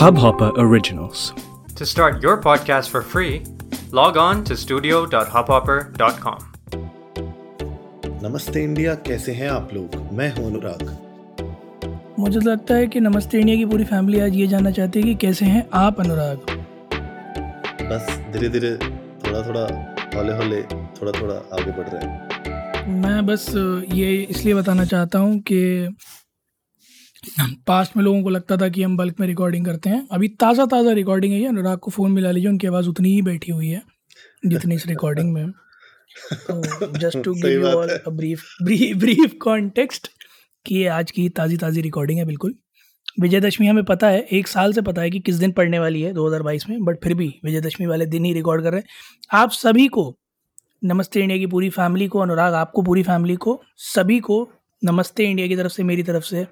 Hubhopper Originals. To start your podcast for free, log on to studio.hubhopper.com. नमस्ते India, कैसे हैं आप लोग? मैं हूं अनुराग। मुझे लगता है कि नमस्ते इंडिया की पूरी फैमिली आज ये जानना चाहती है कि कैसे हैं आप अनुराग। बस धीरे धीरे, थोड़ा थोड़ा, हौले हौले, थोड़ा थोड़ा आगे बढ़ रहे हैं। मैं बस ये इसलिए बताना चाहता हूँ कि पास्ट में लोगों को लगता था कि हम बल्क में रिकॉर्डिंग करते हैं। अभी ताज़ा रिकॉर्डिंग है। अनुराग को फ़ोन मिला लीजिए, उनकी आवाज़ उतनी ही बैठी हुई है जितनी इस रिकॉर्डिंग में। तो just to give you all a brief context कि आज की ताज़ी रिकॉर्डिंग है। बिल्कुल, विजयदशमी हमें पता है, एक साल से पता है कि किस दिन पड़ने वाली है 2022 में, बट फिर भी विजयदशमी वाले दिन ही रिकॉर्ड कर रहे हैं। आप सभी को, नमस्ते इंडिया की पूरी फैमिली को, अनुराग आपको, पूरी फैमिली को, सभी को नमस्ते इंडिया की तरफ से, मेरी तरफ से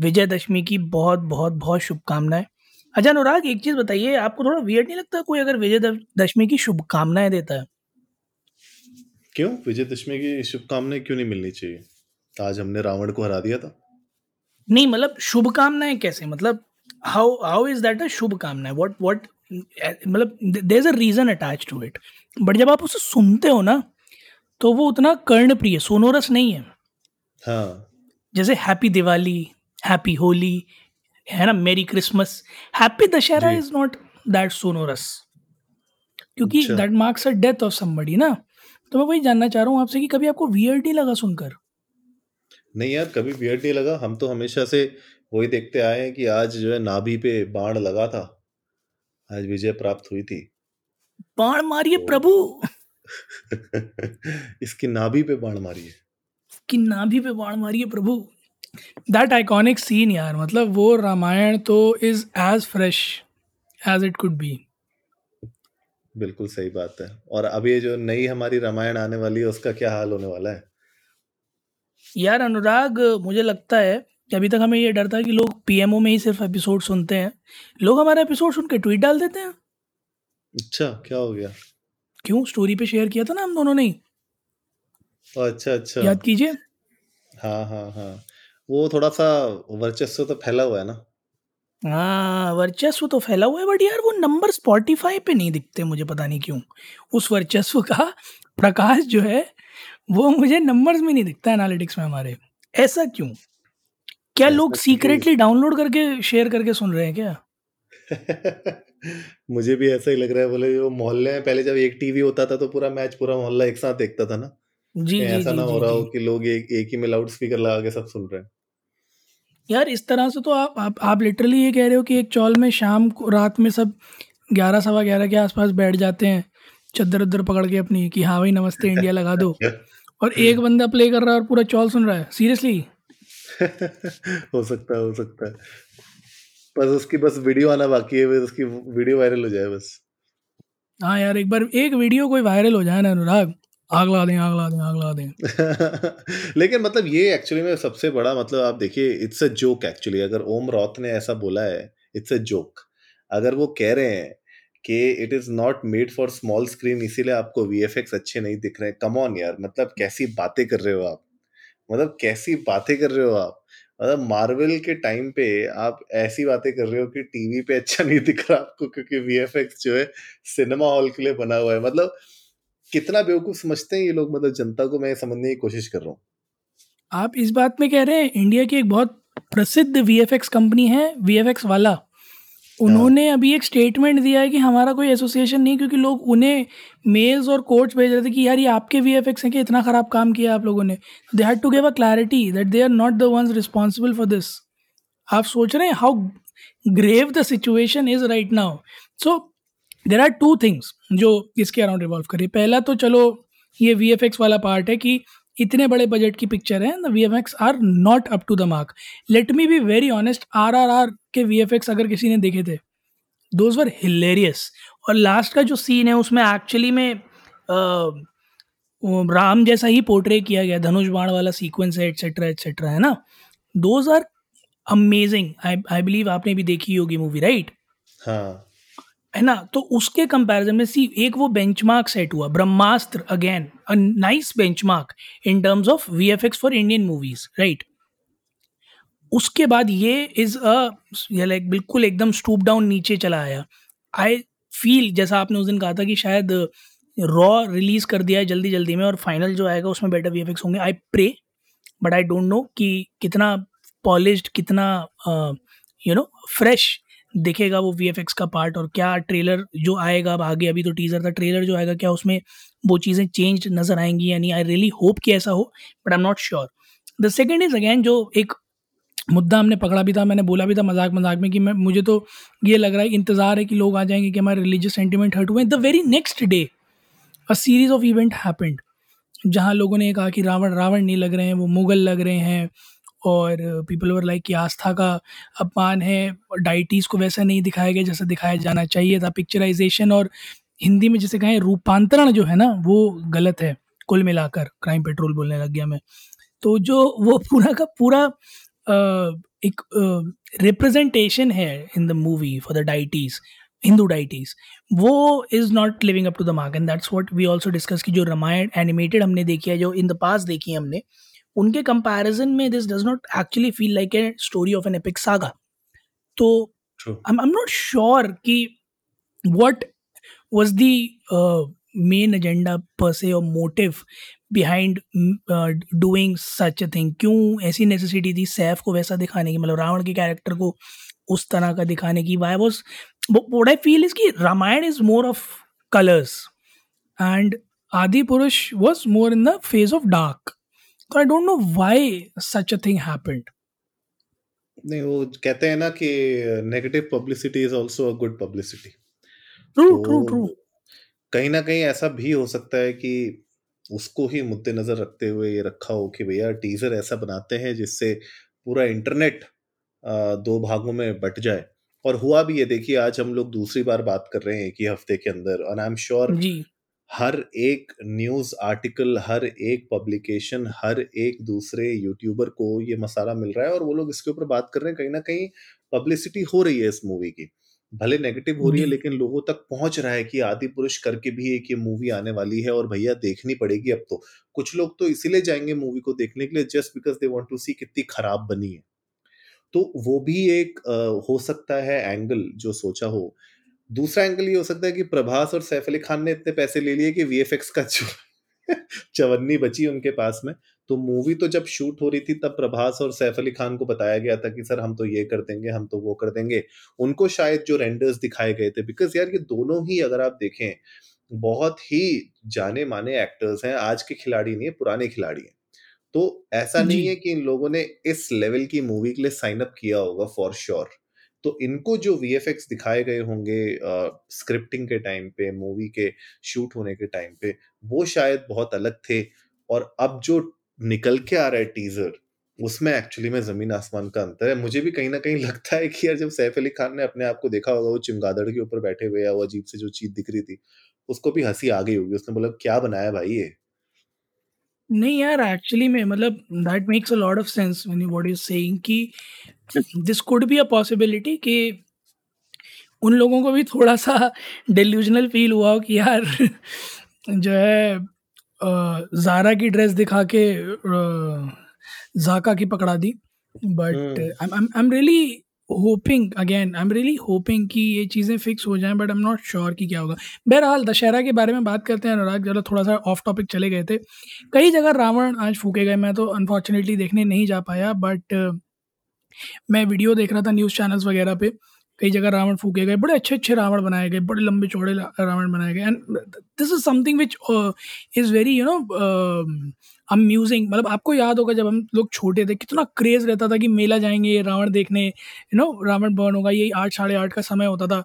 विजयदशमी की बहुत बहुत बहुत शुभकामनाएं। अच्छा अनुराग, एक चीज़ बताइए, आपको थोड़ा वियर्ड नहीं लगता कोई अगर विजयदशमी की शुभकामनाएं देता है? क्यों? विजयदशमी की शुभकामनाएं क्यों नहीं मिलनी चाहिए? आज हमने रावण को हरा दिया था। नहीं मतलब शुभकामनाएं कैसे, मतलब हाउ इज दैट अ शुभकामना? व्हाट मतलब there is a reason attached to it, but जब आप उसे सुनते हो ना तो वो उतना कर्णप्रिय, सोनोरस नहीं है। हाँ, जैसे हैप्पी दिवाली, हैप्पी होली है ना, merry Christmas, happy Dussehra is not that sonorous, क्योंकि that marks a death of somebody ना। तो मैं वही जानना चाह रहा हूँ आपसे कि कभी आपको वियर्ड ही लगा सुनकर? नहीं यार, कभी वियर्ड नहीं लगा। हम तो हमेशा से वही देखते आए हैं कि आज जो है नाभि पे बाण लगा था, आज विजय प्राप्त हुई थी। बाण मारिए प्रभु। इसकी नाभि पे बाण मारिए, इसकी नाभि पे बाण मारिए प्रभु। दैट आइकॉनिक सीन यार, मतलब वो रामायण तो is as fresh as it could be. बिल्कुल सही बात है। और अब ये जो नई हमारी रामायण आने वाली है, उसका क्या हाल होने वाला है यार? अनुराग मुझे लगता है कि अभी तक हमें ये डर था कि लोग पीएमओ में ही सिर्फ एपिसोड सुनते हैं, लोग हमारा एपिसोड सुन के ट्वीट डाल देते हैं। अच्छा, क्या हो गया? क्यों, स्टोरी पे शेयर किया था ना हम दोनों ने। अच्छा, याद कीजिए। हाँ, वो थोड़ा सा वर्चस्व तो फैला हुआ है ना। हाँ, वर्चस्व तो फैला हुआ है, बट यार वो नंबर स्पॉटिफाई पे नहीं दिखते, मुझे पता नहीं क्यों। उस वर्चस्व का प्रकाश जो है वो मुझे नंबर्स में नहीं दिखता एनालिटिक्स में हमारे। ऐसा क्यों? क्या लोग सीक्रेटली डाउनलोड करके शेयर करके सुन रहे हैं क्या? मुझे भी ऐसा ही लग रहा है। बोले वो मोहल्ले में पहले जब एक टीवी होता था तो पूरा मैच पूरा मोहल्ला एक साथ देखता था ना। जी, ऐसा ना हो रहा हो कि लोग एक ही में लाउड स्पीकर लगा के सब सुन रहे हैं यार। इस तरह से तो आप लिटरली ये कह रहे हो कि एक चौल में शाम को, रात में सब 11-11:15 के आसपास बैठ जाते हैं चद्दर उद्दर पकड़ के अपनी कि हाँ भाई नमस्ते इंडिया लगा दो, और एक बंदा प्ले कर रहा है और पूरा चौल सुन रहा है। सीरियसली? हो सकता है। बस उसकी बस वीडियो आना बाकी है, बस उसकी वीडियो वायरल हो जाए बस। हाँ यार, एक बार एक वीडियो कोई वायरल हो जाए ना अनुराग, आग ला दें। लेकिन मतलब ये एक्चुअली में सबसे बड़ा, मतलब आप देखिए, इट्स अ जोक एक्चुअली। अगर ओम रॉथ ने ऐसा बोला है, इट्स अ जोक। अगर वो कह रहे हैं कि it is not made for small screen, इसीलिए आपको वीएफएक्स अच्छे नहीं दिख रहे हैं, कम ऑन यार। मतलब कैसी बातें कर रहे हो आप? मतलब मार्वल के टाइम पे आप ऐसी बातें कर रहे हो कि टीवी पे अच्छा नहीं दिख रहा आपको, क्योंकि वीएफएक्स जो है सिनेमा हॉल के लिए बना हुआ है। मतलब कितना बेवकूफ समझते हैं ये लोग, मतलब जनता को। मैं समझने की कोशिश कर रहा हूँ। आप इस बात में कह रहे हैं, इंडिया की एक बहुत प्रसिद्ध वीएफएक्स कंपनी है, वीएफएक्स वाला, उन्होंने अभी एक स्टेटमेंट दिया है कि हमारा कोई एसोसिएशन नहीं, क्योंकि लोग उन्हें मेल्स और कोट्स भेज रहे थे कि यार ये आपके वीएफएक्स हैं कि इतना खराब काम किया आप लोगों ने। They had to give a clarity that they are not the ones responsible for this. आप सोच रहे हैं how grave the situation is right now. So there are two things जो इसके अराउंड रिवॉल्व करें। पहला तो चलो ये वीएफएक्स वाला पार्ट है कि इतने बड़े बजट की पिक्चर है, the VFX are not up to the mark. Let me be very honest, RRR के वीएफएक्स अगर किसी ने देखे थे, दोज वर हिलेरियस। और लास्ट का जो सीन है उसमें एक्चुअली में राम जैसा ही पोर्ट्रे किया गया, धनुष बाण वाला सीक्वेंस है, एटसेट्रा एटसेट्रा, है ना। Those are amazing. I believe आपने भी देखी होगी मूवी, राइट? हाँ, है ना। तो उसके कंपैरिजन में सी एक वो बेंचमार्क सेट हुआ, Brahmastra, again a nice benchmark in terms of VFX for Indian movies, right. उसके बाद ये इज अ लाइक बिल्कुल एकदम स्टूप डाउन नीचे चला आया। आई फील जैसा आपने उस दिन कहा था कि शायद रॉ रिलीज कर दिया है जल्दी जल्दी में और फाइनल जो आएगा उसमें बेटर वीएफएक्स होंगे। I pray but I don't know कि कितना पॉलिश्ड, कितना यू नो फ्रेश दिखेगा वो वीएफएक्स का पार्ट, और क्या ट्रेलर जो आएगा अब आगे, अभी तो टीजर था, ट्रेलर जो आएगा क्या उसमें वो चीज़ें चेंज नजर आएंगी। यानी आई रियली होप कि ऐसा हो but I am not sure. The second is again जो एक मुद्दा हमने पकड़ा भी था, मैंने बोला भी था मजाक मजाक में कि मुझे तो ये लग रहा है, इंतज़ार है कि लोग आ जाएंगे कि हमारे रिलीजियस सेंटिमेंट हर्ट हुए। The very next day a series of event happened जहाँ लोगों ने कहा कि रावण नहीं लग रहे हैं, वो मुग़ल लग रहे हैं, और पीपल वर लाइक कि आस्था का अपमान है, डाइटीज़ को वैसा नहीं दिखाया गया जैसा दिखाया जाना चाहिए था, पिक्चराइजेशन और हिंदी में जैसे कहें रूपांतरण जो है ना वो गलत है कुल मिलाकर, क्राइम पेट्रोल बोलने लग गया मैं तो। जो वो पूरा का पूरा एक रिप्रेजेंटेशन है in the movie for the deities, Hindu deities, वो is not living up to the mark. And that's what we also discuss कि जो रामायण एनिमेटेड हमने देखी है, जो इन द पास्ट देखी है हमने, उनके कंपैरिजन में this does not actually feel like a story of an epic saga. तो आई एम नॉट श्योर कि what was the main agenda पर से और motive behind doing such a thing. क्यों ऐसी नेसेसिटी थी सैफ को वैसा दिखाने की, मतलब रावण के कैरेक्टर को उस तरह का दिखाने की? Why was what I feel is कि Ramayan is more of colours and Adipurush was more in the phase of dark. तो I don't know why such a thing happened. नहीं, वो कहते हैं ना कि negative publicity is also a good publicity. True true true. कहीं ना कहीं ऐसा भी हो सकता है कि उसको ही मद्देनजर रखते हुए ये रखा हो कि भैया टीजर ऐसा बनाते हैं जिससे पूरा इंटरनेट दो भागों में बट जाए। और हुआ भी ये, देखिए आज हम लोग दूसरी बार बात कर रहे हैं एक ही हफ्ते के अंदर, और आई एम श्योर हर एक न्यूज आर्टिकल, हर एक पब्लिकेशन, हर एक दूसरे यूट्यूबर को ये मसाला मिल रहा है और वो लोग इसके ऊपर बात कर रहे हैं। कहीं ना कहीं पब्लिसिटी हो रही है इस मूवी की, भले नेगेटिव हो रही है लेकिन लोगों तक पहुंच रहा है कि आदि पुरुष करके भी एक ये मूवी आने वाली है और भैया देखनी पड़ेगी अब तो। कुछ लोग तो इसीलिए जाएंगे मूवी को देखने के लिए, just because they want to see कितनी खराब बनी है। तो वो भी एक हो सकता है एंगल जो सोचा हो। दूसरा एंगल ये हो सकता है कि प्रभास और सैफ अली खान ने इतने पैसे ले लिए कि वीएफएक्स का चवन्नी बची उनके पास में। तो मूवी तो जब शूट हो रही थी तब प्रभास और सैफ अली खान को बताया गया था कि सर हम तो ये कर देंगे, हम तो वो कर देंगे। उनको शायद जो रेंडर्स दिखाए गए थे, बिकॉज यार ये दोनों ही अगर आप देखें बहुत ही जाने माने एक्टर्स हैं, आज के खिलाड़ी नहीं है, पुराने खिलाड़ी हैं। तो ऐसा नहीं है कि इन लोगों ने इस लेवल की मूवी के लिए साइन अप किया होगा फॉर श्योर। तो इनको जो वीएफएक्स दिखाए गए होंगे स्क्रिप्टिंग के टाइम पे, मूवी के शूट होने के टाइम पे, वो शायद बहुत अलग थे। और अब जो निकल के आ रहा है टीजर, उसमें एक्चुअली में जमीन आसमान का अंतर है। मुझे भी कहीं ना कहीं लगता है कि यार जब सैफ अली खान ने अपने आप को देखा होगा वो चमगादड़ के ऊपर बैठे हुए, या वो अजीब से जो चीज दिख रही थी, उसको भी हंसी आ गई होगी। उसने बोला क्या बनाया भाई ये। नहीं यार एक्चुअली में मतलब that makes a lot of sense when you what you saying कि this could be a possibility कि उन लोगों को भी थोड़ा सा डिल्यूजनल फील हुआ हो कि यार जो है ज़ारा की ड्रेस दिखा के जाका की पकड़ा दी। But I am really hoping, again I am really hoping कि ये चीज़ें फिक्स हो जाएं, but I am not sure कि क्या होगा। बहरहाल दशहरा के बारे में बात करते हैं अनुराग, ज़रा थोड़ा सा ऑफ टॉपिक चले गए थे। कई जगह रावण आज फूके गए, मैं तो अनफॉर्चुनेटली देखने नहीं जा पाया, बट मैं वीडियो देख रहा था न्यूज़ चैनल्स वगैरह पे। कई जगह रावण फूके गए, बड़े अच्छे अच्छे रावण बनाए गए, बड़े लंबे चौड़े रावण बनाए गए। And this is something which is very you know amusing. मतलब आपको याद होगा जब हम लोग छोटे थे कितना क्रेज़ रहता था कि मेला जाएंगे रावण देखने, यू नो रावण बर्न होगा। ये 8, 8:30 का समय होता था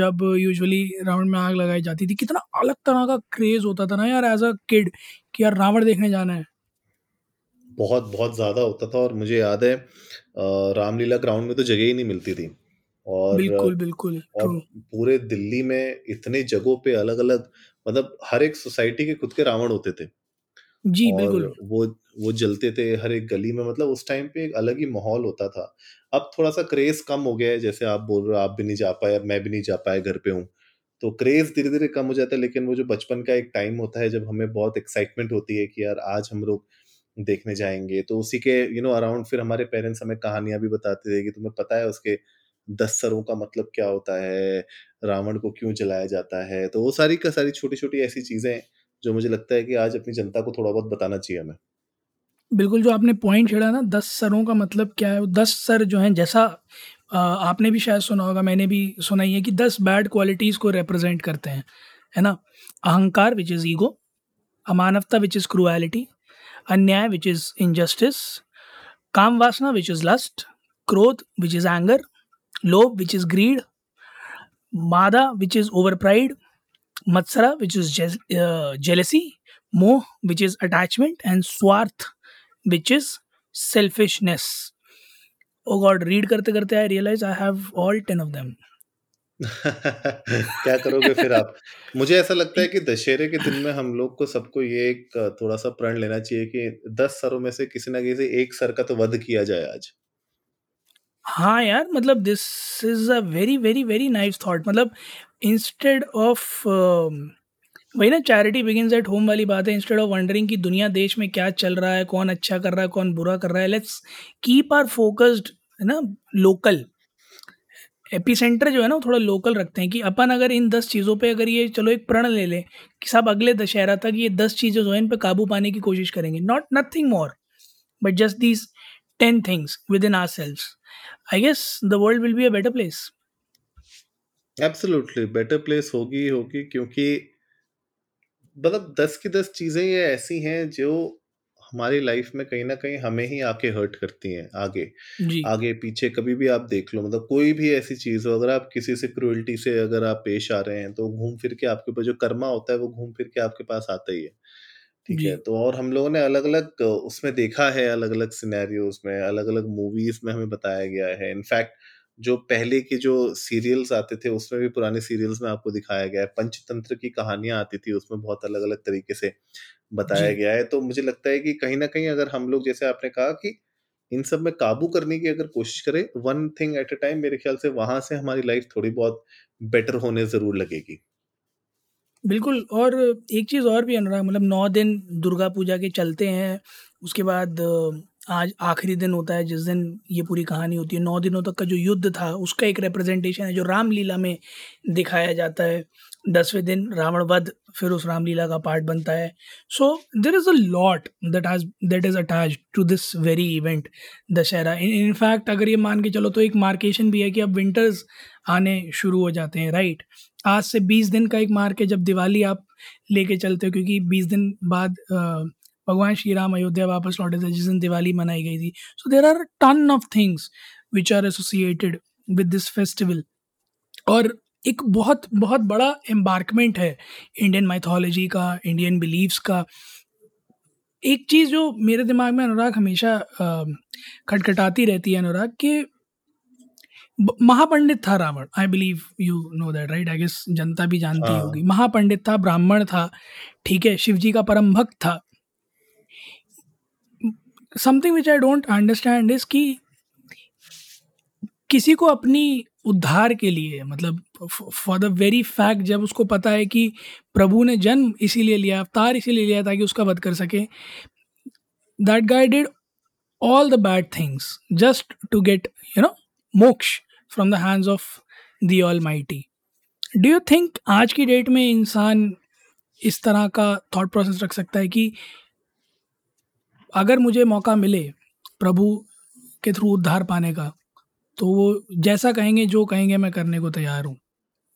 जब यूजुअली रावण में आग लगाई जाती थी। कितना अलग तरह का क्रेज़ होता था ना यार एज अ किड कि यार रावण देखने जाना है, बहुत बहुत ज़्यादा होता था। और मुझे याद है रामलीला ग्राउंड में तो जगह ही नहीं मिलती थी, और बिल्कुल बिल्कुल और पूरे दिल्ली में इतने जगहों पे अलग अलग, मतलब हर एक सोसाइटी के खुद के रावण होते थे जी, और बिल्कुल वो जलते थे हर एक गली में। मतलब उस टाइम पे एक अलग ही माहौल होता था। अब थोड़ा सा क्रेज कम हो गया है, जैसे आप बोल रहे हो आप भी नहीं जा पाए, मैं भी नहीं जा पाया, घर पे हूँ, तो क्रेज धीरे धीरे कम हो जाता है। लेकिन वो जो बचपन का एक टाइम होता है जब हमें बहुत एक्साइटमेंट होती है कि यार आज हम लोग देखने जाएंगे, तो उसी के अराउंड फिर हमारे पेरेंट्स हमें कहानियां भी बताते थे कि तुम्हें पता है उसके 10 सरों का मतलब क्या होता है, रावण को क्यों जलाया जाता है। तो वो सारी का सारी छोटी छोटी ऐसी चीजें जो मुझे लगता है कि आज अपनी जनता को थोड़ा बहुत बताना चाहिए हमें। बिल्कुल, जो आपने पॉइंट छेड़ा ना, 10 सरों का मतलब क्या है, वो 10 सर जो हैं, जैसा आपने भी शायद सुना होगा, मैंने भी सुना ही है कि 10 बैड क्वालिटीज़ को रिप्रेजेंट करते हैं, है ना। अहंकार विच इज़ ईगो, अमानवता विच इज़ क्रुएलिटी, अन्याय विच इज़ इनजस्टिस, काम वासना विच इज़ लस्ट, क्रोध विच इज़ एंगर, लोभ विच इज़ ग्रीड, मादा विच इज़ ओवर प्राइड, मत्सरा विच इज़ जेलेसी, मोह विच इज़ अटैचमेंट, एंड स्वार्थ which is selfishness. Oh God, read करते करते I realise I have all 10 of them। क्या करोगे फिर आप। मुझे ऐसा लगता है कि दशहरे के दिन में हम लोग को सबको ये एक थोड़ा सा प्रण लेना चाहिए कि 10 सरों में से किसी ना किसी एक सर का तो वध किया जाए आज। हाँ यार, मतलब this is a very very very nice thought. मतलब इंस्टेड ऑफ वही ना चैरिटी बिगिंस एट होम वाली बात है, इंस्टेड ऑफ वंडरिंग कि दुनिया देश में क्या चल रहा है, कौन अच्छा कर रहा है, कौन बुरा कर रहा है, लेट्स कीप आर फोकस्ड, है ना, लोकल एपिसेंटर जो है ना वो थोड़ा लोकल रखते हैं कि अपन अगर इन 10 चीज़ों पे अगर ये चलो एक प्रण ले लें कि सब अगले दशहरा तक ये 10 चीज़ें जो है इन पे काबू पाने की कोशिश करेंगे, not nothing more but just these 10 things within ourselves, I guess the world will be a better place. Absolutely better place होगी क्योंकि मतलब 10 की 10 चीजें ये ऐसी हैं जो हमारी लाइफ में कहीं ना कहीं हमें ही आके हर्ट करती हैं, आगे जी आगे पीछे कभी भी आप देख लो। मतलब कोई भी ऐसी चीज हो, अगर आप किसी से क्रुएल्टी से अगर आप पेश आ रहे हैं तो घूम फिर के आपके ऊपर जो कर्मा होता है वो घूम फिर के आपके पास आता ही है, ठीक जी है। तो और हम लोगों ने अलग अलग उसमें देखा है, अलग अलग सिनेरियोज में, अलग अलग मूवीज में हमें बताया गया है। इनफैक्ट जो पहले के जो सीरियल्स आते थे उसमें भी, पुराने सीरियल्स में आपको दिखाया गया है, पंचतंत्र की कहानियां आती थी उसमें बहुत अलग अलग तरीके से जी बताया गया है। तो मुझे लगता है कि कहीं ना कहीं अगर हम लोग, जैसे आपने कहा, कि इन सब में काबू करने की अगर कोशिश करें 1 thing at a time, मेरे ख्याल से वहां से हमारी लाइफ थोड़ी बहुत बेटर होने जरूर लगेगी। बिल्कुल। और एक चीज़ और भी अनुराग, मतलब 9 दिन दुर्गा पूजा के चलते हैं, उसके बाद आज आखिरी दिन होता है जिस दिन ये पूरी कहानी होती है। 9 दिनों तक का जो युद्ध था उसका एक रिप्रेजेंटेशन है जो रामलीला में दिखाया जाता है। 10वें दिन रावण वध, फिर उस रामलीला का पार्ट बनता है। So there is a lot that is attach to this very event Dussehra. In fact अगर ये मान के चलो तो एक मार्केशन भी है कि अब विंटर्स आने शुरू हो जाते हैं, राइट। आज से 20 दिन का एक मार्क है जब दिवाली आप लेके चलते हो, क्योंकि 20 दिन बाद भगवान श्री राम अयोध्या वापस लौटे थे जिस दिन दिवाली मनाई गई थी। So there are ton of things which are associated with this festival, और एक बहुत बहुत बड़ा एम्बार्कमेंट है इंडियन माइथोलॉजी का, इंडियन बिलीव्स का। एक चीज़ जो मेरे दिमाग में अनुराग हमेशा खटखटाती रहती है अनुराग, कि महापंडित था Ravan, I believe you know that, right, I guess जनता भी जानती ही होगी। हाँ महापंडित था, ब्राह्मण था, ठीक है, शिवजी का परम भक्त था। Something which I don't understand is कि किसी को अपनी उद्धार के लिए, मतलब फॉर द वेरी फैक्ट जब उसको पता है कि प्रभु ने जन्म इसीलिए लिया, अवतार इसीलिए लिया ताकि उसका वध कर सके, that guy did all the bad things just to get moksha from the hands of the almighty. Do you think आज की डेट में इंसान इस तरह का थॉट प्रोसेस रख सकता है कि अगर मुझे मौका मिले प्रभु के थ्रू उद्धार पाने का तो वो जैसा कहेंगे जो कहेंगे मैं करने को तैयार हूँ?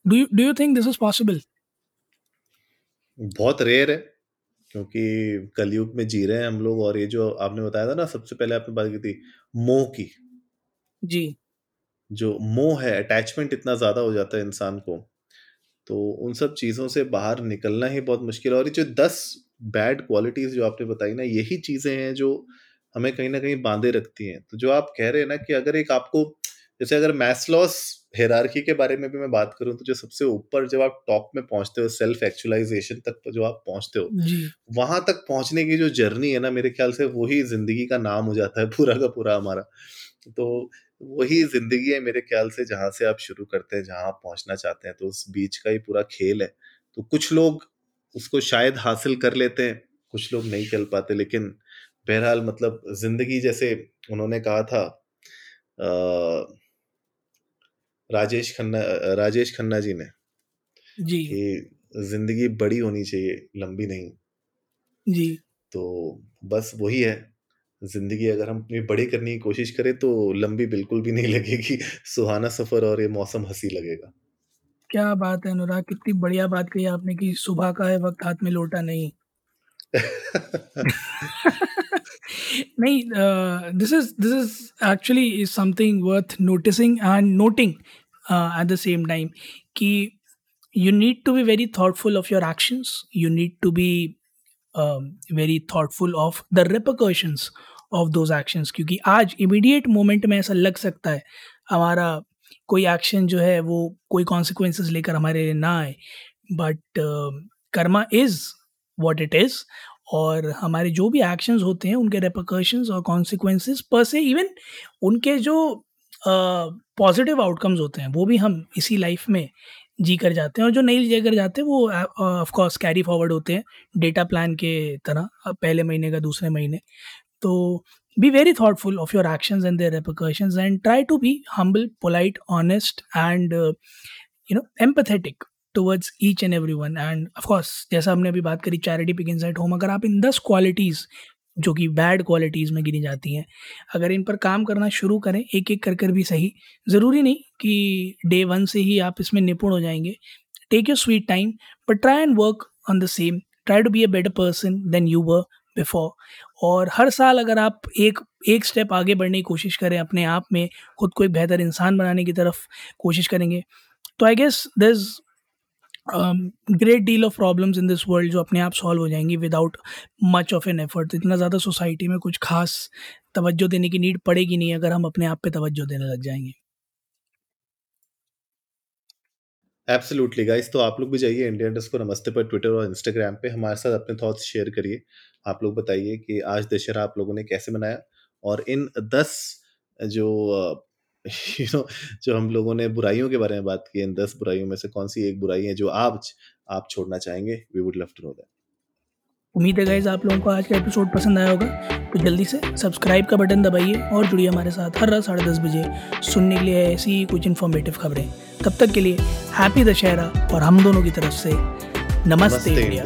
Do you think this is possible? बहुत रेयर है क्योंकि कलयुग में जी रहे हैं हम लोग। और ये जो आपने बताया था ना, सबसे पहले आपने बात की थी मोह की, जी जो मोह है, अटैचमेंट इतना ज्यादा हो जाता है इंसान को, तो उन सब चीजों से बाहर निकलना ही बहुत मुश्किल है। और ये जो 10 बैड क्वालिटीज जो आपने बताई ना, यही चीजें हैं जो हमें कहीं ना कहीं बांधे रखती हैं। तो जो आप कह रहे हैं ना कि अगर एक आपको, जैसे अगर मैस्लोस हायरार्की के बारे में भी मैं बात करूं, तो जो सबसे ऊपर जब आप टॉप में पहुंचते हो, सेल्फ एक्चुअलाइजेशन तक जो आप पहुंचते हो, जी वहां तक पहुंचने की जो जर्नी है ना, मेरे ख्याल से वही जिंदगी का नाम हो जाता है पूरा का पूरा हमारा। तो वही जिंदगी है मेरे ख्याल से, जहां से आप शुरू करते हैं जहां आप पहुंचना चाहते हैं, तो उस बीच का ही पूरा खेल है। तो कुछ लोग उसको शायद हासिल कर लेते हैं, कुछ लोग नहीं कर पाते, लेकिन बहरहाल मतलब जिंदगी जैसे उन्होंने कहा था अ, राजेश खन्ना जी ने जी कि जिंदगी बड़ी होनी चाहिए, लंबी नहीं। जी तो बस वही है, जिंदगी अगर हम अपनी बड़ी करने की कोशिश करें तो लंबी बिल्कुल भी नहीं लगेगी, सुहाना सफर और ये मौसम हंसी लगेगा। क्या बात है अनुराग, कितनी बढ़िया बात कही आपने कि सुबह का है वक्त, हाथ में लोटा नहीं। नहीं, this is actually something worth noticing and noting at the same time कि you need to be very thoughtful of your actions, you need to be very thoughtful of the repercussions of those actions, क्योंकि आज immediate moment में ऐसा लग सकता है हमारा कोई एक्शन जो है वो कोई कॉन्सिक्वेंसेस लेकर हमारे लिए ना आए, but Karma is what it is, और हमारे जो भी एक्शंस होते हैं उनके रेपरकशंस और कॉन्सिक्वेंसेस पर से इवन उनके जो पॉजिटिव आउटकम्स होते हैं वो भी हम इसी लाइफ में जी कर जाते हैं, और जो नहीं जी कर जाते वो ऑफ कोर्स कैरी फॉरवर्ड होते हैं डेटा प्लान के तरह पहले महीने का दूसरे महीने। तो be very thoughtful of your actions and their repercussions and try to be humble, polite, honest and empathetic towards each and every one. And of course जैसा हमने अभी बात करी चैरिटी बिगिंस एट होम, अगर आप इन 10 क्वालिटीज़ जो कि बैड क्वालिटीज़ में गिनी जाती हैं अगर इन पर काम करना शुरू करें एक एक कर कर भी सही, ज़रूरी नहीं कि डे वन से ही आप इसमें निपुण हो जाएंगे, take your sweet time but try and work on the same, try to be a better person than you were before. और हर साल अगर आप एक स्टेप आगे बढ़ने की कोशिश करें, अपने आप में खुद को एक बेहतर इंसान बनाने की तरफ कोशिश करेंगे, तो I guess there is great deal of problems in this world जो अपने आप सॉल्व हो जाएंगी without much of an effort. इतना ज़्यादा सोसाइटी में कुछ खास तवज्जो देने की नीड पड़ेगी नहीं अगर हम अपने आप पे तवज्जो देने लग जाएंगे। एब्सोल्युटली गाइस, तो आप लोग भी जाइए India_Namaste पर, ट्विटर और इंस्टाग्राम पे हमारे साथ अपने थॉट्स शेयर करिए। आप लोग बताइए कि आज दशहरा आप लोगों ने कैसे मनाया, और इन 10 जो यू नो जो हम लोगों ने बुराइयों के बारे में बात की, इन 10 बुराइयों में से कौन सी एक बुराई है जो आप छोड़ना चाहेंगे। We would love to know that. उम्मीद है गाइस आप लोगों को आज का एपिसोड पसंद आया होगा, तो जल्दी से सब्सक्राइब का बटन दबाइए और जुड़िए हमारे साथ हर रात 10:30 बजे सुनने के लिए ऐसी ही कुछ इन्फॉर्मेटिव खबरें। तब तक के लिए हैप्पी दशहरा, और हम दोनों की तरफ से नमस्ते इंडिया।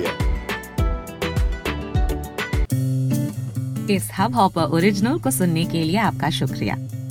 इस हब हॉपर ओरिजिनल को सुनने के लिए आपका शुक्रिया।